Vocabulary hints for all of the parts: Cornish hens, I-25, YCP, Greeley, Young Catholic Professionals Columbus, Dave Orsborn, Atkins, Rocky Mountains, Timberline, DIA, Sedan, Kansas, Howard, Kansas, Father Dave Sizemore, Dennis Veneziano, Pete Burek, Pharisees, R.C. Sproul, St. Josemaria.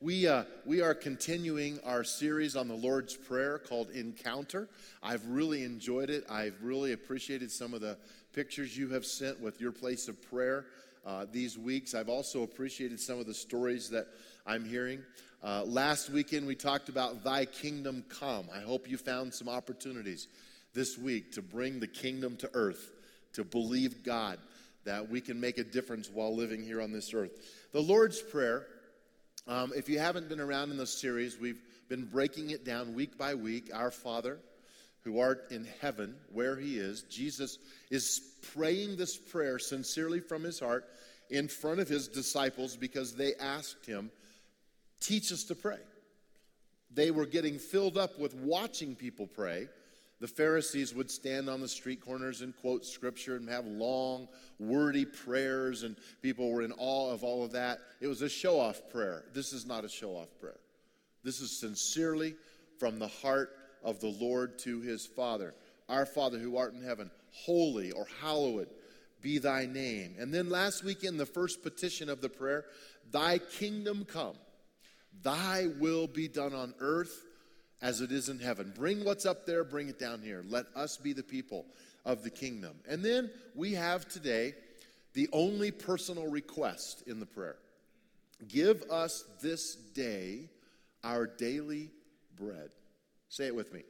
We are continuing our series on the Lord's Prayer called Encounter. I've really enjoyed it. I've really appreciated some of the pictures you have sent with your place of prayer these weeks. I've also appreciated some of the stories that I'm hearing. Last weekend we talked about Thy Kingdom Come. I hope you found some opportunities this week to bring the kingdom to earth, to believe God that we can make a difference while living here on this earth. The Lord's Prayer. If you haven't been around in this series, we've been breaking it down week by week. Our Father, who art in heaven, where he is, Jesus is praying this prayer sincerely from his heart in front of his disciples because they asked him, teach us to pray. They were getting filled up with watching people pray. The Pharisees would stand on the street corners and quote scripture and have long, wordy prayers, and people were in awe of all of that. It was a show-off prayer. This is not a show-off prayer. This is sincerely from the heart of the Lord to his Father. Our Father who art in heaven, holy or hallowed be thy name. And then last weekend, the first petition of the prayer, thy kingdom come, thy will be done on earth as it is in heaven. Bring what's up there, bring it down here. Let us be the people of the kingdom. And then we have today the only personal request in the prayer. Give us this day our daily bread. Say it with me.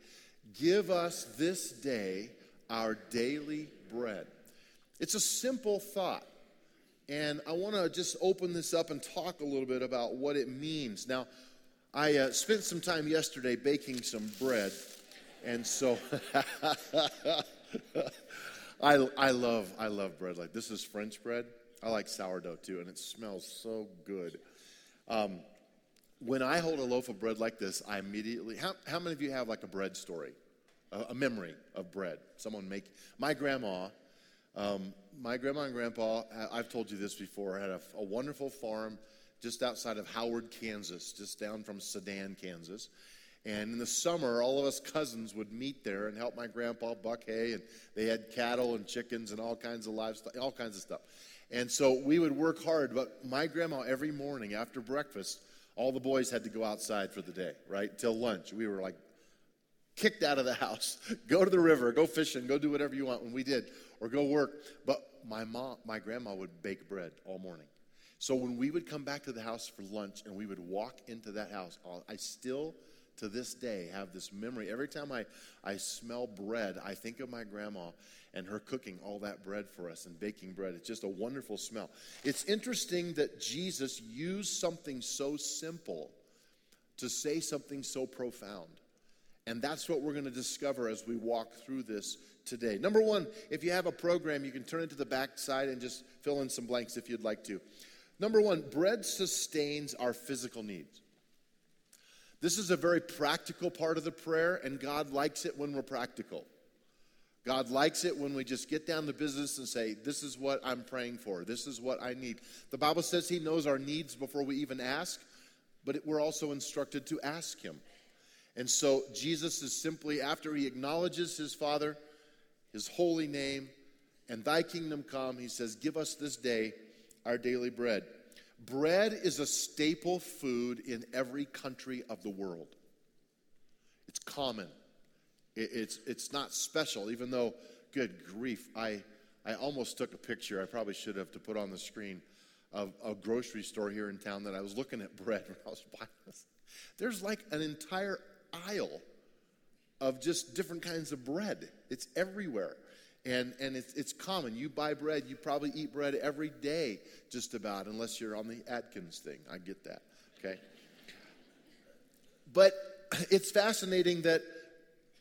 Give us this day our daily bread. It's a simple thought. And I want to just open this up and talk a little bit about what it means. Now, I spent some time yesterday baking some bread, and so I love bread. Like, this is French bread. I like sourdough too, and it smells so good. When I hold a loaf of bread like this, I immediately. How many of you have like a bread story, a memory of bread? Someone make my grandma. My grandma and grandpa. I've told you this before. Had a wonderful farm just outside of Howard, Kansas, just down from Sedan, Kansas. And in the summer, all of us cousins would meet there and help my grandpa buck hay, and they had cattle and chickens and all kinds of livestock, all kinds of stuff. And so we would work hard, but my grandma, every morning after breakfast, all the boys had to go outside for the day, right, till lunch. We were like kicked out of the house, go to the river, go fishing, go do whatever you want, and we did, or go work. But my grandma would bake bread all morning. So when we would come back to the house for lunch and we would walk into that house, I still, to this day, have this memory. Every time I smell bread, I think of my grandma and her cooking all that bread for us and baking bread. It's just a wonderful smell. It's interesting that Jesus used something so simple to say something so profound. And that's what we're going to discover as we walk through this today. Number one, if you have a program, you can turn it to the back side and just fill in some blanks if you'd like to. Number one, bread sustains our physical needs. This is a very practical part of the prayer, and God likes it when we're practical. God likes it when we just get down to business and say, this is what I'm praying for. This is what I need. The Bible says he knows our needs before we even ask, but we're also instructed to ask him. And so Jesus is simply, after he acknowledges his Father, his holy name, and thy kingdom come, he says, give us this day our daily bread. Bread is a staple food in every country of the world. It's common. It's not special, even though, good grief, I almost took a picture, I probably should have, to put on the screen, of a grocery store here in town that I was looking at bread when I was buying this. There's like an entire aisle of just different kinds of bread. It's everywhere. And it's common. You buy bread, you probably eat bread every day just about, unless you're on the Atkins thing. I get that, okay? But it's fascinating that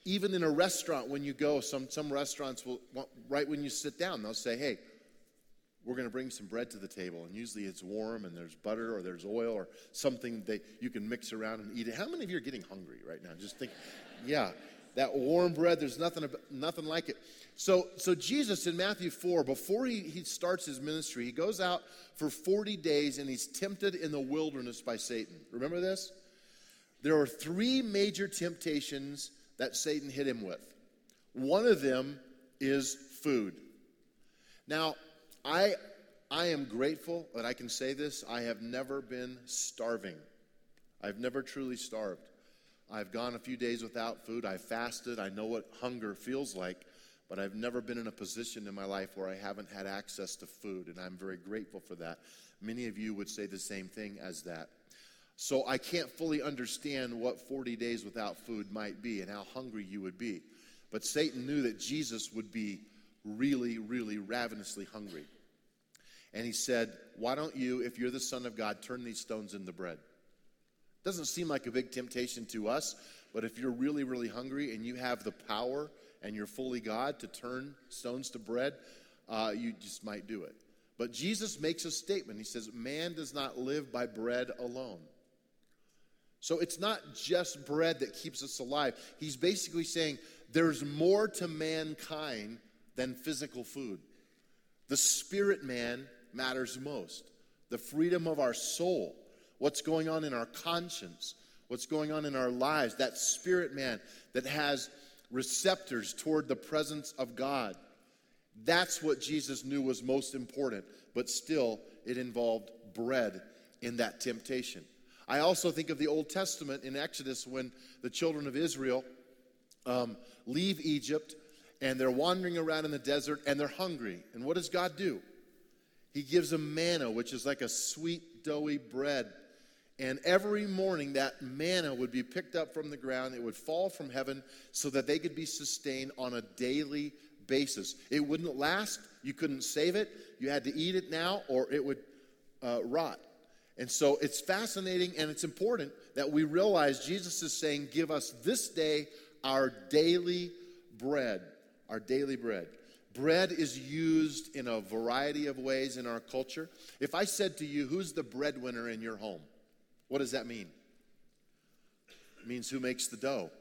even in a restaurant when you go, some restaurants will, right when you sit down, they'll say, hey, we're going to bring some bread to the table. And usually it's warm and there's butter or there's oil or something that you can mix around and eat it. How many of you are getting hungry right now? Just think, yeah. That warm bread, there's nothing like it. So Jesus in Matthew 4, before he starts his ministry, he goes out for 40 days and he's tempted in the wilderness by Satan. Remember this? There are three major temptations that Satan hit him with. One of them is food. Now, I am grateful that I can say this. I have never been starving. I've never truly starved. I've gone a few days without food. I fasted. I know what hunger feels like, but I've never been in a position in my life where I haven't had access to food, and I'm very grateful for that. Many of you would say the same thing as that. So I can't fully understand what 40 days without food might be and how hungry you would be. But Satan knew that Jesus would be really, really ravenously hungry. And he said, why don't you, if you're the Son of God, turn these stones into bread? Doesn't seem like a big temptation to us, but if you're really, really hungry and you have the power and you're fully God to turn stones to bread, you just might do it. But Jesus makes a statement. He says, man does not live by bread alone. So it's not just bread that keeps us alive. He's basically saying there's more to mankind than physical food. The spirit man matters most. The freedom of our soul, what's going on in our conscience, what's going on in our lives, that spirit man that has receptors toward the presence of God. That's what Jesus knew was most important, but still it involved bread in that temptation. I also think of the Old Testament in Exodus when the children of Israel leave Egypt and they're wandering around in the desert and they're hungry. And what does God do? He gives them manna, which is like a sweet, doughy bread. And every morning that manna would be picked up from the ground. It would fall from heaven so that they could be sustained on a daily basis. It wouldn't last. You couldn't save it. You had to eat it now or it would rot. And so it's fascinating and it's important that we realize Jesus is saying, give us this day our daily bread. Our daily bread. Bread is used in a variety of ways in our culture. If I said to you, who's the breadwinner in your home? What does that mean? It means who makes the dough.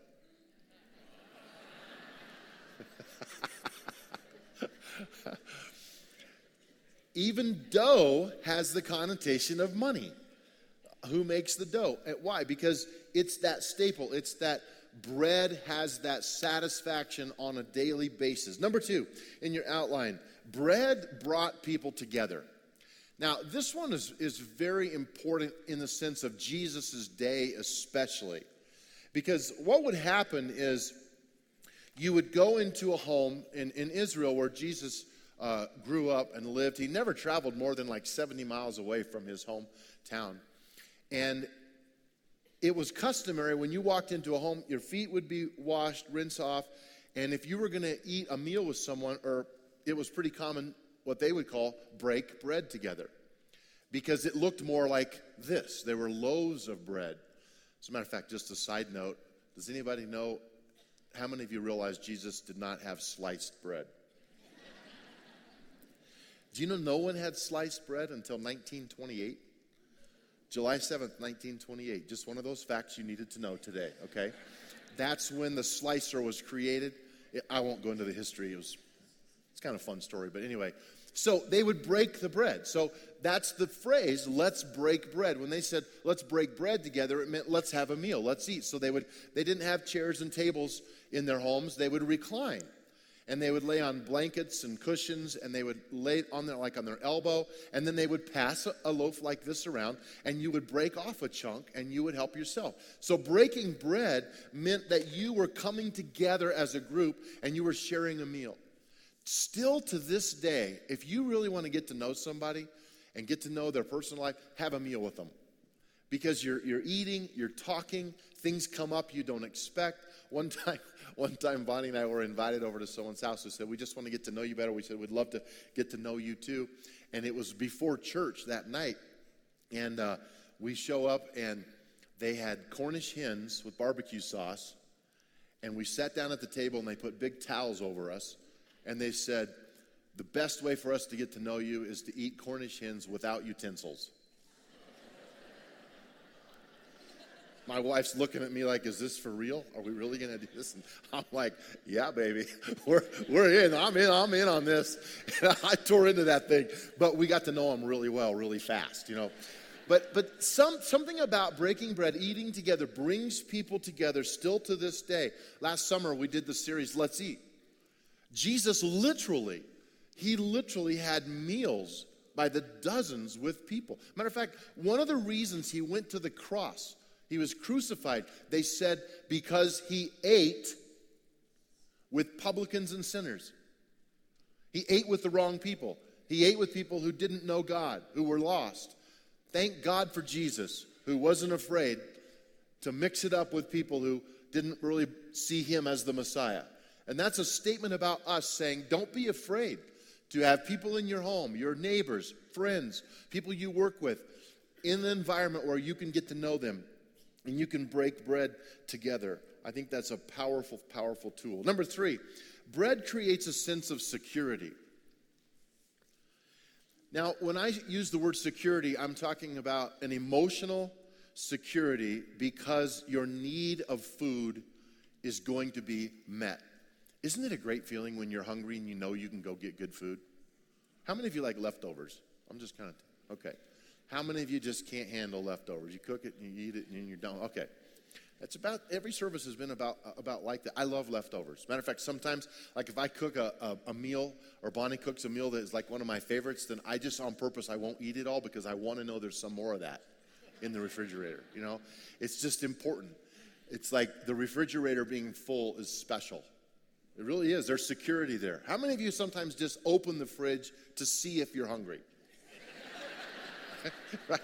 Even dough has the connotation of money. Who makes the dough? Why? Because it's that staple. It's that bread has that satisfaction on a daily basis. Number two, in your outline, bread brought people together. Now, this one is very important in the sense of Jesus' day especially. Because what would happen is you would go into a home in Israel where Jesus grew up and lived. He never traveled more than like 70 miles away from his hometown. And it was customary when you walked into a home, your feet would be washed, rinse off. And if you were going to eat a meal with someone, or it was pretty common what they would call break bread together. Because it looked more like this. There were loaves of bread. As a matter of fact, just a side note, does anybody know how many of you realize Jesus did not have sliced bread? Do you know no one had sliced bread until 1928? July 7th, 1928. Just one of those facts you needed to know today, okay? That's when the slicer was created. I won't go into the history. It's kind of a fun story, but anyway. So they would break the bread. So that's the phrase, let's break bread. When they said, let's break bread together, it meant let's have a meal, let's eat. So they didn't have chairs and tables in their homes. They would recline. And they would lay on blankets and cushions, and they would lay on their, like on their elbow, and then they would pass a loaf like this around, and you would break off a chunk, and you would help yourself. So breaking bread meant that you were coming together as a group, and you were sharing a meal. Still to this day, if you really want to get to know somebody and get to know their personal life, have a meal with them. Because you're eating, you're talking, things come up you don't expect. One time, Bonnie and I were invited over to someone's house who said, we just want to get to know you better. We said, we'd love to get to know you too. And it was before church that night. And we show up, and they had Cornish hens with barbecue sauce. And we sat down at the table, and they put big towels over us. And they said, the best way for us to get to know you is to eat Cornish hens without utensils. My wife's looking at me like, is this for real? Are we really going to do this? And I'm like, yeah, baby. We're in. I'm in on this. And I tore into that thing. But we got to know them really well, really fast, you know. But something about breaking bread, eating together, brings people together still to this day. Last summer we did the series, Let's Eat. Jesus literally had meals by the dozens with people. Matter of fact, one of the reasons he went to the cross He was crucified, they said, because he ate with publicans and sinners. He ate with the wrong people. He ate with people who didn't know God, who were lost. Thank God for Jesus, who wasn't afraid to mix it up with people who didn't really see him as the Messiah. And that's a statement about us saying, don't be afraid to have people in your home, your neighbors, friends, people you work with, in an environment where you can get to know them and you can break bread together. I think that's a powerful, powerful tool. Number three, bread creates a sense of security. Now, when I use the word security, I'm talking about an emotional security because your need of food is going to be met. Isn't it a great feeling when you're hungry and you know you can go get good food? How many of you like leftovers? I'm just kind of, okay. How many of you just can't handle leftovers? You cook it and you eat it and you're done. Okay. That's about, every service has been about like that. I love leftovers. Matter of fact, sometimes, like if I cook a meal, or Bonnie cooks a meal that is like one of my favorites, then I just, on purpose, I won't eat it all because I want to know there's some more of that in the refrigerator, you know? It's just important. It's like the refrigerator being full is special. It really is. There's security there. How many of you sometimes just open the fridge to see if you're hungry? Right?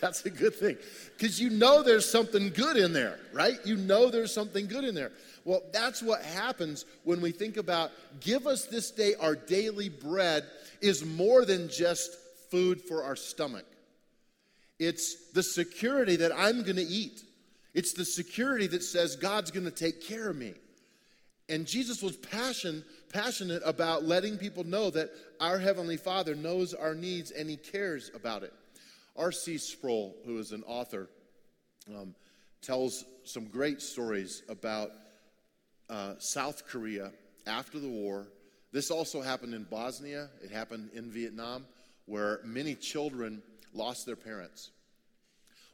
That's a good thing. Because you know there's something good in there, right? You know there's something good in there. Well, that's what happens when we think about give us this day our daily bread is more than just food for our stomach. It's the security that I'm going to eat. It's the security that says God's going to take care of me. And Jesus was passionate about letting people know that our Heavenly Father knows our needs and He cares about it. R.C. Sproul, who is an author, tells some great stories about South Korea after the war. This also happened in Bosnia. It happened in Vietnam, where many children lost their parents.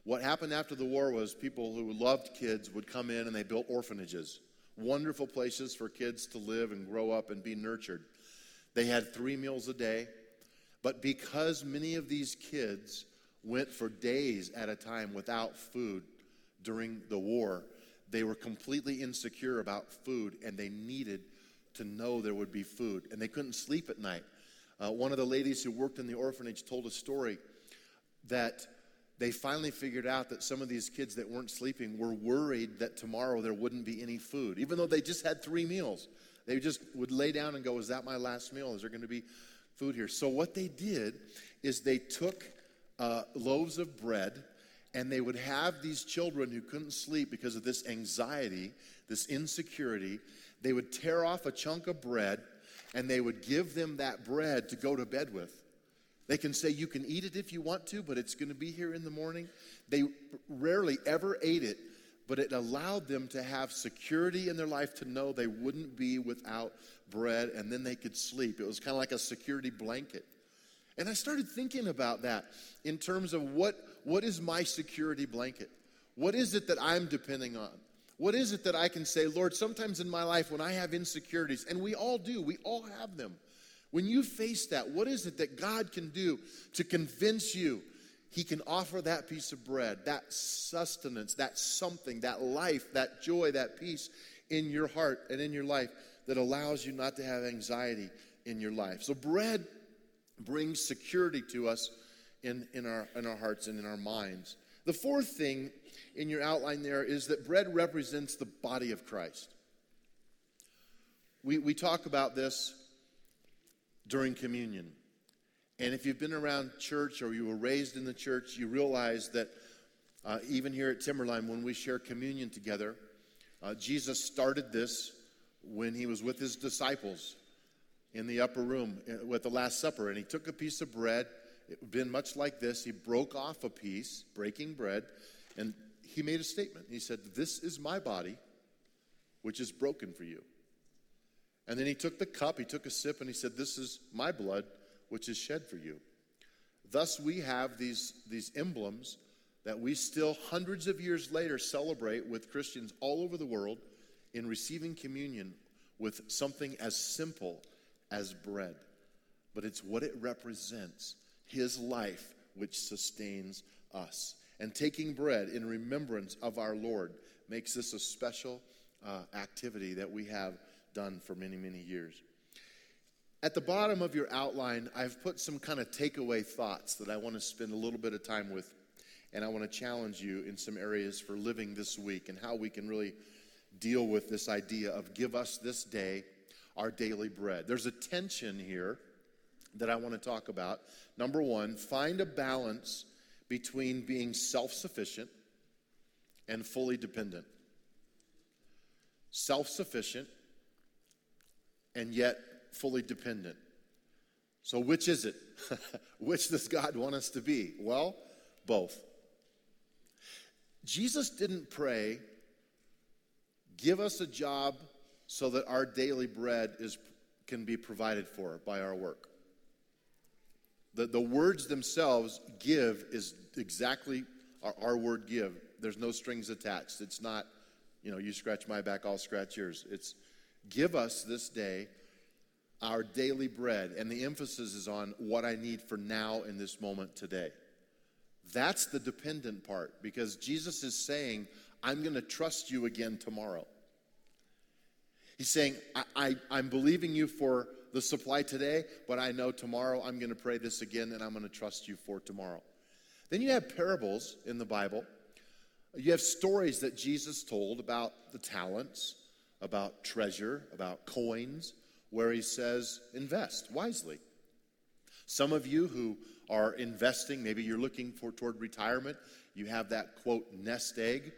What happened after the war was people who loved kids would come in and they built orphanages. Wonderful places for kids to live and grow up and be nurtured. They had 3 meals a day, but because many of these kids went for days at a time without food during the war, they were completely insecure about food and they needed to know there would be food, and they couldn't sleep at night. One of the ladies who worked in the orphanage told a story that they finally figured out that some of these kids that weren't sleeping were worried that tomorrow there wouldn't be any food, even though they just had 3 meals. They just would lay down and go, is that my last meal? Is there going to be food here? So what they did is they took loaves of bread, and they would have these children who couldn't sleep because of this anxiety, this insecurity. They would tear off a chunk of bread, and they would give them that bread to go to bed with. They can say, you can eat it if you want to, but it's going to be here in the morning. They rarely ever ate it, but it allowed them to have security in their life to know they wouldn't be without bread, and then they could sleep. It was kind of like a security blanket. And I started thinking about that in terms of what is my security blanket? What is it that I'm depending on? What is it that I can say, Lord, sometimes in my life when I have insecurities, and we all do, we all have them. When you face that, what is it that God can do to convince you He can offer that piece of bread, that sustenance, that something, that life, that joy, that peace in your heart and in your life that allows you not to have anxiety in your life? So bread brings security to us in our hearts and in our minds. The fourth thing in your outline there is that bread represents the body of Christ. We talk about this during communion. And if you've been around church or you were raised in the church, you realize that even here at Timberline, when we share communion together, Jesus started this when He was with His disciples in the upper room with the Last Supper. And He took a piece of bread. It had been much like this. He broke off a piece, breaking bread, and He made a statement. He said, "This is my body, which is broken for you." And then He took the cup, He took a sip, and He said, "This is my blood, which is shed for you." Thus we have these emblems that we still hundreds of years later celebrate with Christians all over the world in receiving communion with something as simple as bread. But it's what it represents, His life, which sustains us. and taking bread in remembrance of our Lord makes this a special activity that we have done for many, many years. At the bottom of your outline, I've put some kind of takeaway thoughts that I want to spend a little bit of time with, and I want to challenge you in some areas for living this week and how we can really deal with this idea of give us this day our daily bread. There's a tension here that I want to talk about. Number one, find a balance between being self-sufficient and fully dependent. Self-sufficient and yet fully dependent. So which is it? Which does God want us to be? Well, both. Jesus didn't pray, give us a job so that our daily bread can be provided for by our work. The words themselves, give, is exactly our word give. There's no strings attached. It's not, you scratch my back, I'll scratch yours. It's give us this day our daily bread. And the emphasis is on what I need for now in this moment today. That's the dependent part, because Jesus is saying, I'm going to trust you again tomorrow. He's saying, I'm believing you for the supply today, but I know tomorrow I'm going to pray this again and I'm going to trust you for tomorrow. Then you have parables in the Bible. You have stories that Jesus told about the talents, about treasure, about coins, where he says, invest wisely. Some of you who are investing, maybe you're looking toward retirement, you have that, quote, nest egg.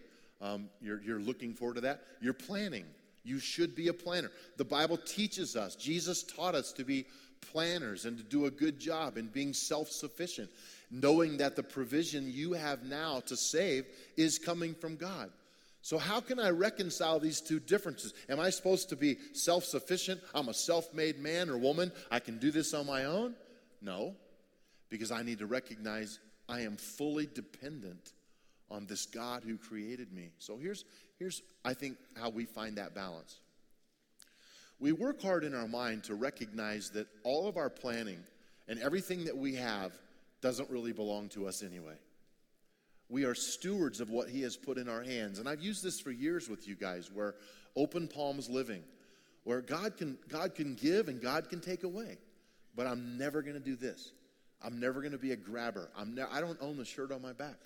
You're looking forward to that. You're planning. You should be a planner. The Bible teaches us. Jesus taught us to be planners and to do a good job in being self-sufficient, knowing that the provision you have now to save is coming from God. So how can I reconcile these two differences? Am I supposed to be self-sufficient? I'm a self-made man or woman. I can do this on my own? No, because I need to recognize I am fully dependent on this God who created me. So here's I think, how we find that balance. We work hard in our mind to recognize that all of our planning and everything that we have doesn't really belong to us anyway. We are stewards of what he has put in our hands. And I've used this for years with you guys, where open palms living, where God can give and God can take away. But I'm never going to do this. I'm never going to be a grabber. I don't own the shirt on my back.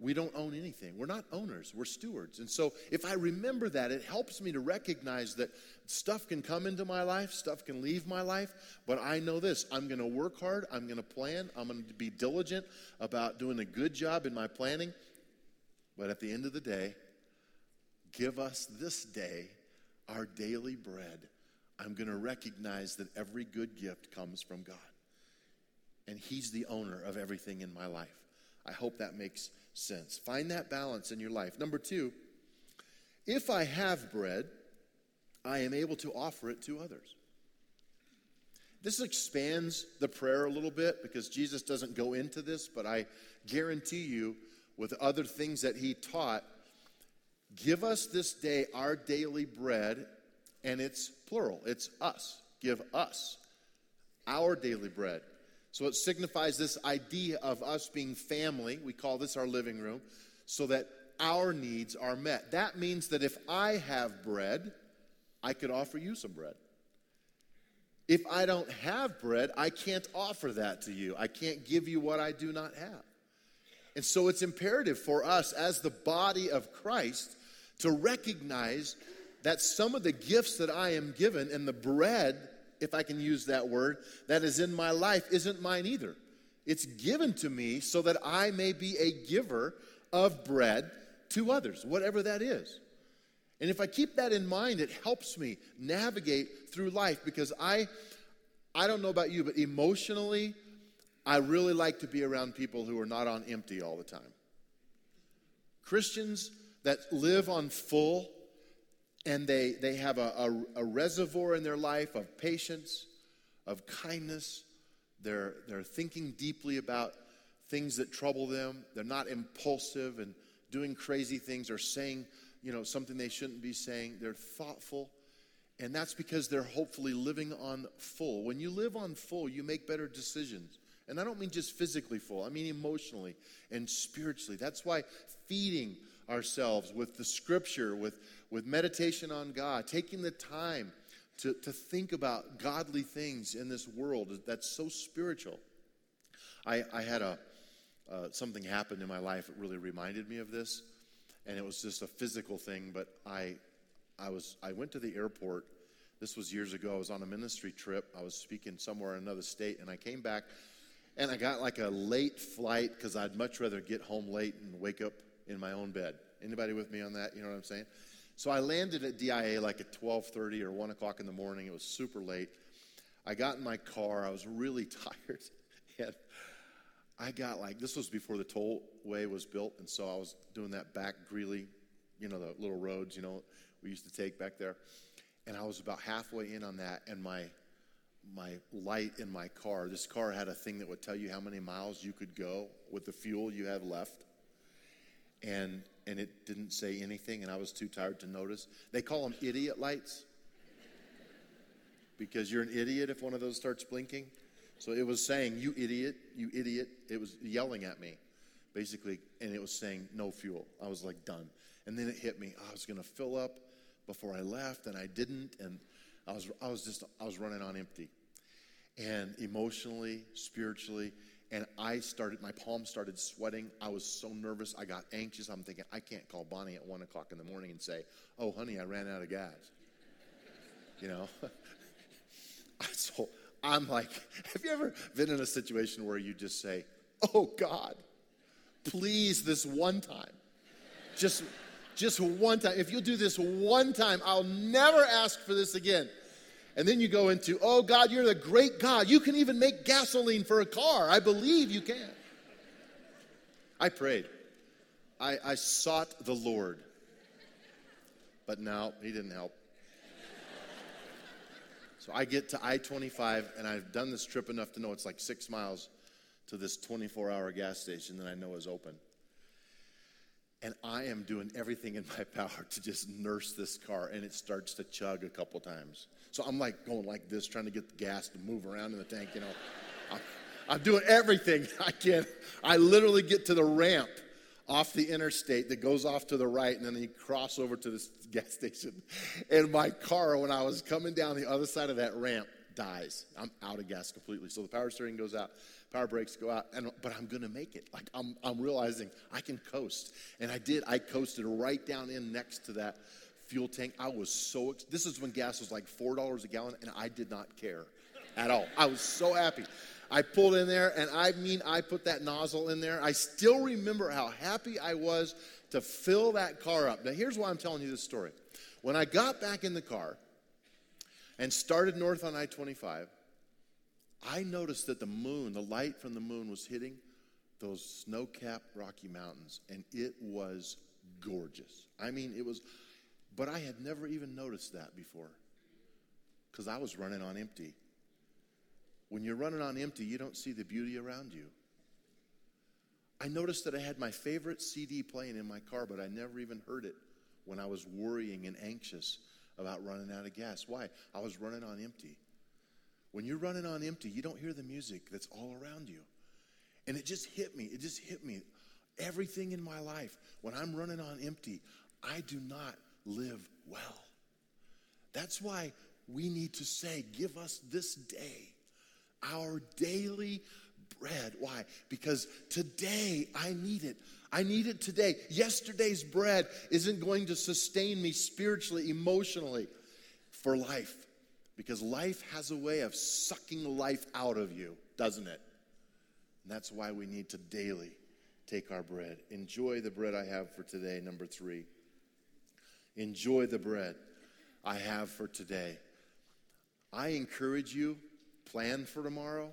We don't own anything. We're not owners. We're stewards. And so if I remember that, it helps me to recognize that stuff can come into my life, stuff can leave my life, but I know this. I'm going to work hard. I'm going to plan. I'm going to be diligent about doing a good job in my planning. But at the end of the day, give us this day our daily bread. I'm going to recognize that every good gift comes from God. And he's the owner of everything in my life. I hope that makes sense. Find that balance in your life. Number two, if I have bread, I am able to offer it to others. This expands the prayer a little bit, because Jesus doesn't go into this, but I guarantee you with other things that he taught, give us this day our daily bread, and it's plural. It's us. Give us our daily bread. So it signifies this idea of us being family. We call this our living room, so that our needs are met. That means that if I have bread, I could offer you some bread. If I don't have bread, I can't offer that to you. I can't give you what I do not have. And so it's imperative for us as the body of Christ to recognize that some of the gifts that I am given and the bread, if I can use that word, that is in my life isn't mine either. It's given to me so that I may be a giver of bread to others, whatever that is. And if I keep that in mind, it helps me navigate through life, because I don't know about you, but emotionally, I really like to be around people who are not on empty all the time. Christians that live on full, and they have a reservoir in their life of patience, of kindness. They're thinking deeply about things that trouble them. They're not impulsive and doing crazy things or saying, something they shouldn't be saying. They're thoughtful. And that's because they're hopefully living on full. When you live on full, you make better decisions And I don't mean just physically full. I mean emotionally and spiritually. That's why feeding ourselves with the scripture, with meditation on God, taking the time to think about godly things in this world, that's so spiritual. I had something happened in my life that really reminded me of this, and it was just a physical thing, but I went to the airport. This was years ago. I was on a ministry trip. I was speaking somewhere in another state, and I came back, and I got like a late flight because I'd much rather get home late and wake up in my own bed. Anybody with me on that? You know what I'm saying? So I landed at DIA like at 12:30 or 1 o'clock in the morning. It was super late. I got in my car. I was really tired, and I got like, this was before the tollway was built, and so I was doing that back Greeley, the little roads, we used to take back there. And I was about halfway in on that, and my light in my car, this car had a thing that would tell you how many miles you could go with the fuel you have left. And it didn't say anything, and I was too tired to notice. They call them idiot lights because you're an idiot if one of those starts blinking. So it was saying, "You idiot, you idiot." It was yelling at me, basically, and it was saying, "No fuel." I was like, done. And then it hit me. I was going to fill up before I left, and I didn't, and I was running on empty. And emotionally, spiritually, and my palms started sweating. I was so nervous. I got anxious. I'm thinking, I can't call Bonnie at 1 o'clock in the morning and say, "Oh, honey, I ran out of gas." So I'm like, have you ever been in a situation where you just say, "Oh, God, please, this one time. Just one time. If you'll do this one time, I'll never ask for this again." And then you go into, "Oh, God, you're the great God. You can even make gasoline for a car. I believe you can." I prayed. I sought the Lord. But no, he didn't help. So I get to I-25, and I've done this trip enough to know it's like 6 miles to this 24-hour gas station that I know is open. And I am doing everything in my power to just nurse this car, and it starts to chug a couple times. So I'm like going like this, trying to get the gas to move around in the tank, I'm doing everything I can. I literally get to the ramp off the interstate that goes off to the right, and then you cross over to this gas station. And my car, when I was coming down the other side of that ramp, dies. I'm out of gas completely. So the power steering goes out, power brakes go out, but I'm gonna make it. Like I'm realizing I can coast, and I did. I coasted right down in next to that fuel tank. I was so. This is when gas was like $4 a gallon, and I did not care at all. I was so happy. I pulled in there, and I put that nozzle in there. I still remember how happy I was to fill that car up. Now, here's why I'm telling you this story. When I got back in the car and started north on I-25, I noticed that the light from the moon was hitting those snow-capped Rocky Mountains, and it was gorgeous. I mean, but I had never even noticed that before because I was running on empty. When you're running on empty, you don't see the beauty around you. I noticed that I had my favorite CD playing in my car, but I never even heard it when I was worrying and anxious about running out of gas. Why? I was running on empty. When you're running on empty, you don't hear the music that's all around you. And it just hit me. It just hit me. Everything in my life, when I'm running on empty, I do not live well. That's why we need to say, "Give us this day our daily bread." Why? Because today I need it. I need it today. Yesterday's bread isn't going to sustain me spiritually, emotionally, for life. Because life has a way of sucking life out of you, doesn't it? And that's why we need to daily take our bread. Enjoy the bread I have for today, number 3. Enjoy the bread I have for today. I encourage you, plan for tomorrow,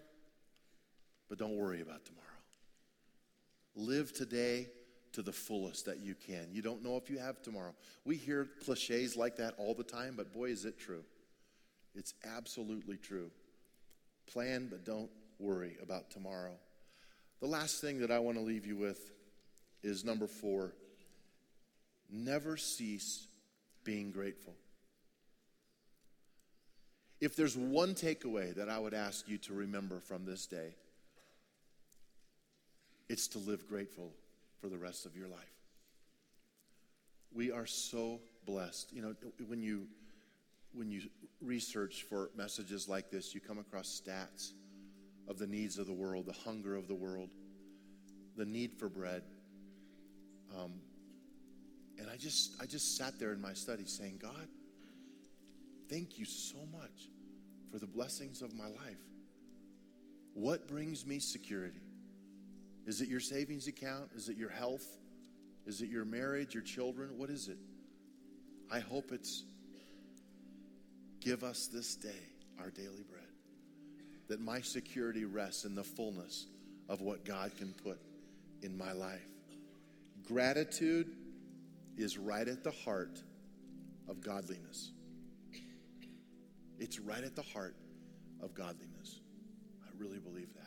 but don't worry about tomorrow. Live today to the fullest that you can. You don't know if you have tomorrow. We hear cliches like that all the time, but boy, is it true. It's absolutely true. Plan, but don't worry about tomorrow. The last thing that I want to leave you with is number 4. Never cease being grateful. If there's one takeaway that I would ask you to remember from this day, It's to live grateful for the rest of your life. We are so blessed. You know, when you research for messages like this, you come across stats of the needs of the world, the hunger of the world, the need for bread. And I just sat there in my study saying, God, thank you so much for the blessings of my life. What brings me security? Is it your savings account? Is it your health? Is it your marriage, your children? What is it? I hope it's give us this day our daily bread, that my security rests in the fullness of what God can put in my life. Gratitude is right at the heart of godliness. It's right at the heart of godliness. I really believe that.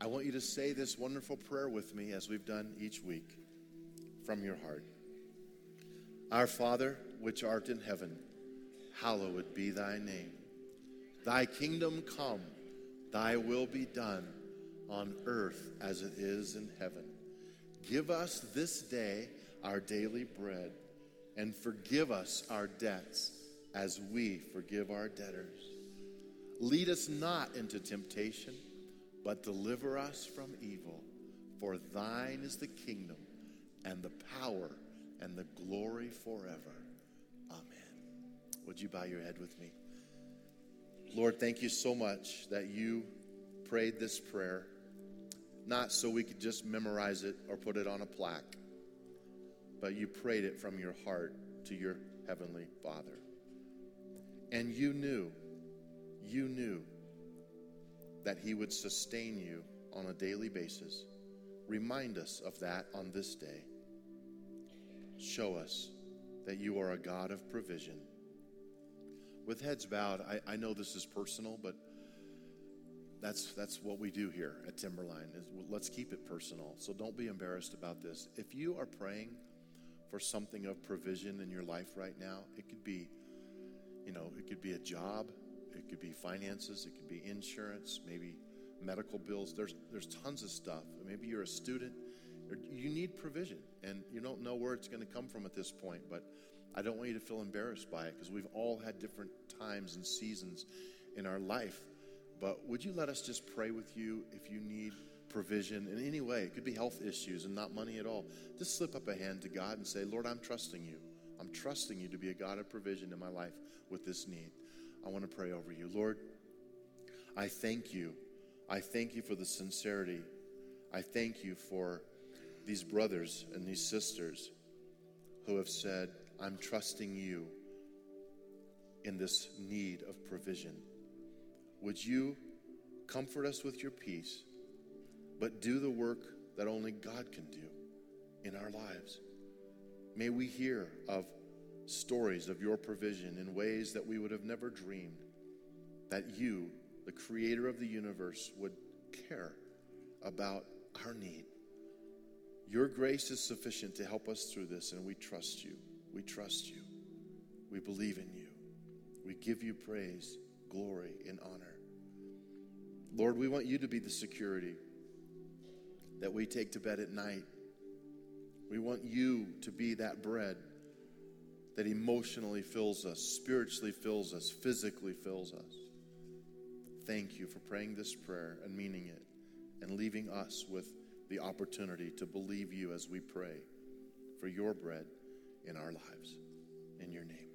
I want you to say this wonderful prayer with me as we've done each week from your heart. Our Father, which art in heaven, hallowed be thy name. Thy kingdom come, thy will be done on earth as it is in heaven. Give us this day our daily bread, and forgive us our debts as we forgive our debtors. Lead us not into temptation, but deliver us from evil. For thine is the kingdom and the power and the glory forever. Amen. Would you bow your head with me? Lord, thank you so much that you prayed this prayer, not so we could just memorize it or put it on a plaque, but you prayed it from your heart to your heavenly Father. And you knew that he would sustain you on a daily basis. Remind us of that on this day. Show us that you are a God of provision. With heads bowed, I know this is personal, but that's what we do here at Timberline. Let's keep it personal, so don't be embarrassed about this. If you are praying for something of provision in your life right now, it could be, it could be a job, it could be finances, it could be insurance, maybe medical bills. There's tons of stuff. Maybe you're a student. You need provision, and you don't know where it's going to come from at this point, but I don't want you to feel embarrassed by it, because we've all had different times and seasons in our life. But would you let us just pray with you if you need provision in any way? It could be health issues and not money at all. Just slip up a hand to God and say, Lord, I'm trusting you. I'm trusting you to be a God of provision in my life with this need. I want to pray over you. Lord, I thank you. I thank you for the sincerity. I thank you for these brothers and these sisters who have said, I'm trusting you in this need of provision. Would you comfort us with your peace, but do the work that only God can do in our lives. May we hear of stories of your provision in ways that we would have never dreamed, that you, the creator of the universe, would care about our need. Your grace is sufficient to help us through this, and we trust you. We trust you. We believe in you. We give you praise, glory, and honor. Lord, we want you to be the security that we take to bed at night. We want you to be that bread that emotionally fills us, spiritually fills us, physically fills us. Thank you for praying this prayer and meaning it, and leaving us with the opportunity to believe you as we pray for your bread in our lives. In your name.